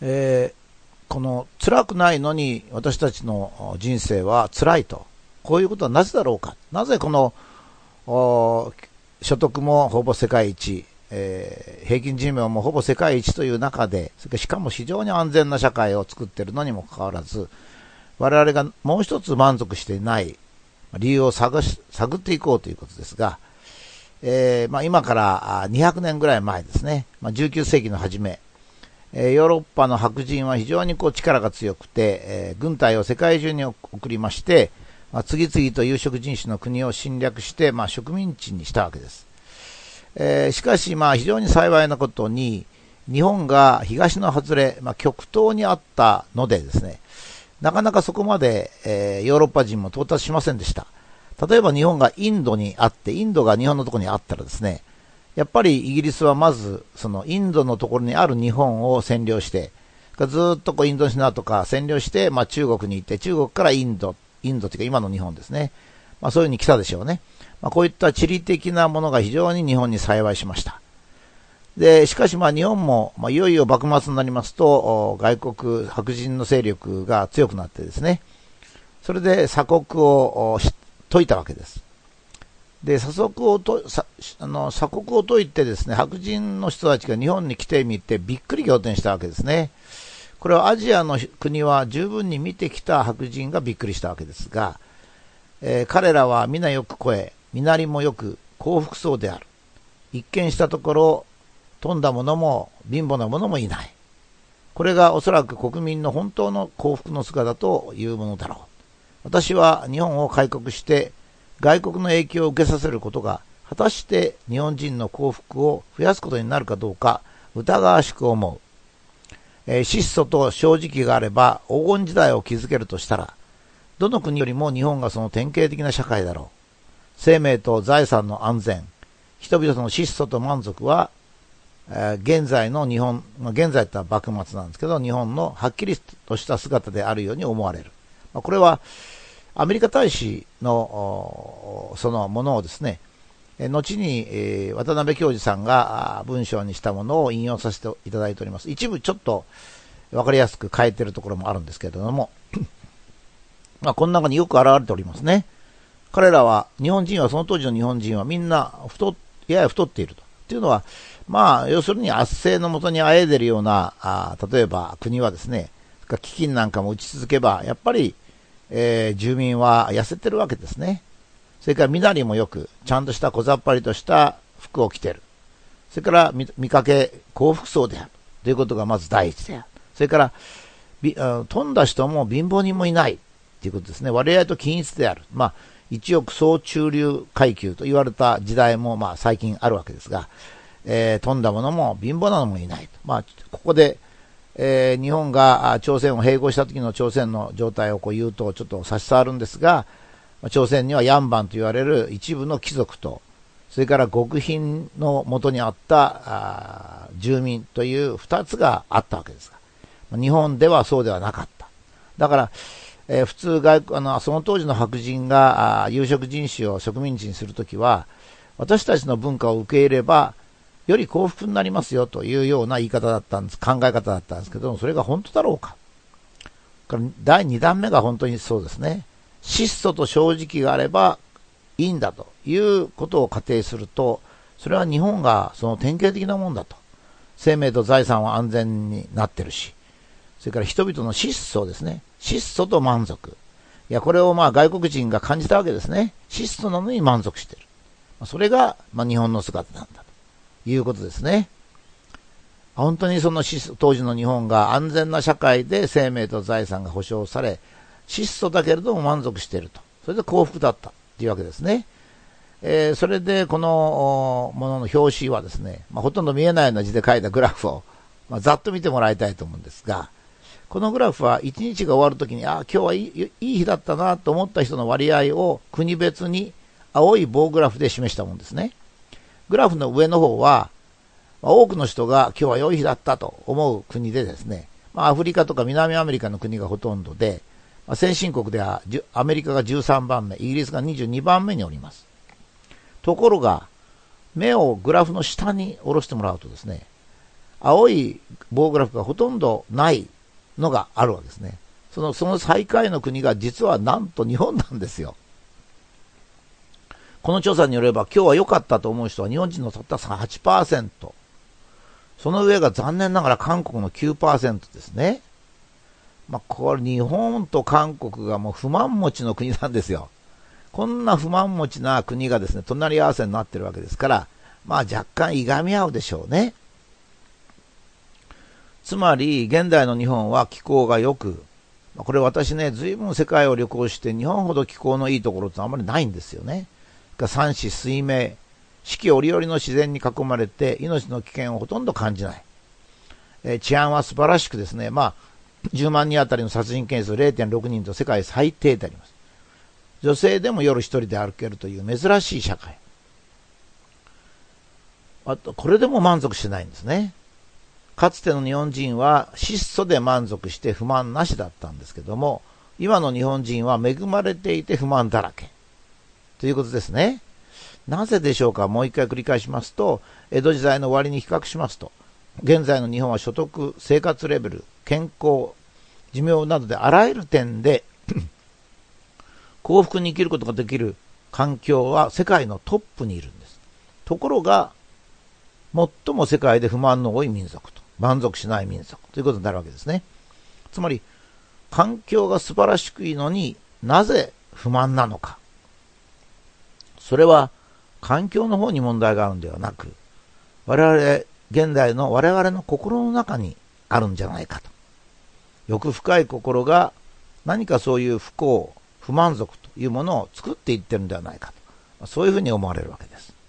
この辛くないのに私たちの人生は辛いと、こういうことはなぜだろうか。なぜこの所得もほぼ世界一、平均寿命もほぼ世界一という中で、しかも非常に安全な社会を作っているのにもかかわらず、我々がもう一つ満足していない理由を探っていこうということですが、今から200年ぐらい前ですね、19世紀の初め、ヨーロッパの白人は非常に力が強くて、軍隊を世界中に送りまして、次々と有色人種の国を侵略して、植民地にしたわけです。しかし、非常に幸いなことに、日本が東の外れ、極東にあったのでですね、なかなかそこまで、ヨーロッパ人も到達しませんでした。例えば日本がインドにあって、インドが日本のところにあったらですね、やっぱりイギリスはまず、そのインドのところにある日本を占領して、ずっとインドネシアとか占領して、中国に行って、中国からインドというか今の日本ですね。そういう風に来たでしょうね。こういった地理的なものが非常に日本に幸いしました。で、しかし日本も、いよいよ幕末になりますと、外国、白人の勢力が強くなってですね。それで鎖国を解いたわけです。で、鎖国を解いてですね、白人の人たちが日本に来てみてびっくり仰天したわけですね。これはアジアの国は十分に見てきた白人がびっくりしたわけですが、彼らは皆よく肥え、身なりもよく幸福そうである。一見したところ、富んだ者も貧乏な者もいない。これがおそらく国民の本当の幸福の姿というものだろう。私は日本を開国して外国の影響を受けさせることが果たして日本人の幸福を増やすことになるかどうか疑わしく思う。質素と正直があれば黄金時代を築けるとしたら、どの国よりも日本がその典型的な社会だろう。生命と財産の安全、人々の質素と満足は、現在の日本、現在とは幕末なんですけど、日本のはっきりとした姿であるように思われる。これはアメリカ大使のそのものをですね、後に渡辺教授さんが文章にしたものを引用させていただいております。一部ちょっと分かりやすく変えているところもあるんですけれども、この中によく表れておりますね。彼らは、その当時の日本人はみんなやや太っていると。というのは、要するに圧政のもとにあえいでいるような、例えば国はですね、飢饉なんかも打ち続けば、やっぱり、住民は痩せてるわけですね。それから身なりもよく、ちゃんとした小ざっぱりとした服を着てる。それから見かけ、幸福そうである。ということがまず第一である。それから、富んだ人も貧乏人もいない。ということですね。割合と均一である。一億総中流階級と言われた時代も、最近あるわけですが、富んだ者も貧乏なのもいない。ここで、日本が朝鮮を併合した時の朝鮮の状態を言うとちょっと差し障るんですが、朝鮮にはヤンバンと言われる一部の貴族と、それから極貧の元にあった住民という二つがあったわけですが、日本ではそうではなかった。だから、普通その当時の白人が有色人種を植民地にするときは、私たちの文化を受け入れば、より幸福になりますよというような考え方だったんですけども、それが本当だろうか。第2弾目が本当にそうですね。質素と正直があればいいんだということを仮定すると、それは日本がその典型的なもんだと。生命と財産は安全になってるし、それから人々の質素ですね。質素と満足。これを外国人が感じたわけですね。質素なのに満足してる。それが日本の姿なんだということですね。本当にその当時の日本が安全な社会で生命と財産が保障され、質素だけれども満足していると。それで幸福だったというわけですね。それでこのものの表紙はですね、ほとんど見えないような字で書いたグラフを、ざっと見てもらいたいと思うんですが、このグラフは1日が終わるときに、今日はいい日だったなと思った人の割合を国別に青い棒グラフで示したものですね。グラフの上の方は、多くの人が今日は良い日だったと思う国でですね、アフリカとか南アメリカの国がほとんどで、先進国ではアメリカが13番目、イギリスが22番目におります。ところが、目をグラフの下に下ろしてもらうとですね、青い棒グラフがほとんどないのがあるわけですね。その最下位の国が実はなんと日本なんですよ。この調査によれば、今日は良かったと思う人は日本人のたった 8%。その上が残念ながら韓国の 9% ですね。まあ、これ日本と韓国がもう不満持ちの国なんですよ。こんな不満持ちな国がですね、隣り合わせになってるわけですから、まあ若干いがみ合うでしょうね。つまり、現代の日本は気候が良く、これ私ね、随分世界を旅行して日本ほど気候のいいところってあんまりないんですよね。三四水明、四季折々の自然に囲まれて命の危険をほとんど感じない。治安は素晴らしくですね、まあ、10万人あたりの殺人件数 0.6 人と世界最低であります。女性でも夜一人で歩けるという珍しい社会。あと、これでも満足してないんですね。かつての日本人は質素で満足して不満なしだったんですけども、今の日本人は恵まれていて不満だらけということですね。なぜでしょうか。もう一回繰り返しますと、江戸時代の終わりに比較しますと、現在の日本は所得、生活レベル、健康、寿命などであらゆる点で幸福に生きることができる環境は世界のトップにいるんです。ところが、最も世界で不満の多い民族と、満足しない民族ということになるわけですね。つまり、環境が素晴らしくいいのになぜ不満なのか。それは環境の方に問題があるのではなく、現代の我々の心の中にあるんじゃないかと。欲深い心が何かそういう不幸、不満足というものを作っていってるんではないかと、そういうふうに思われるわけです。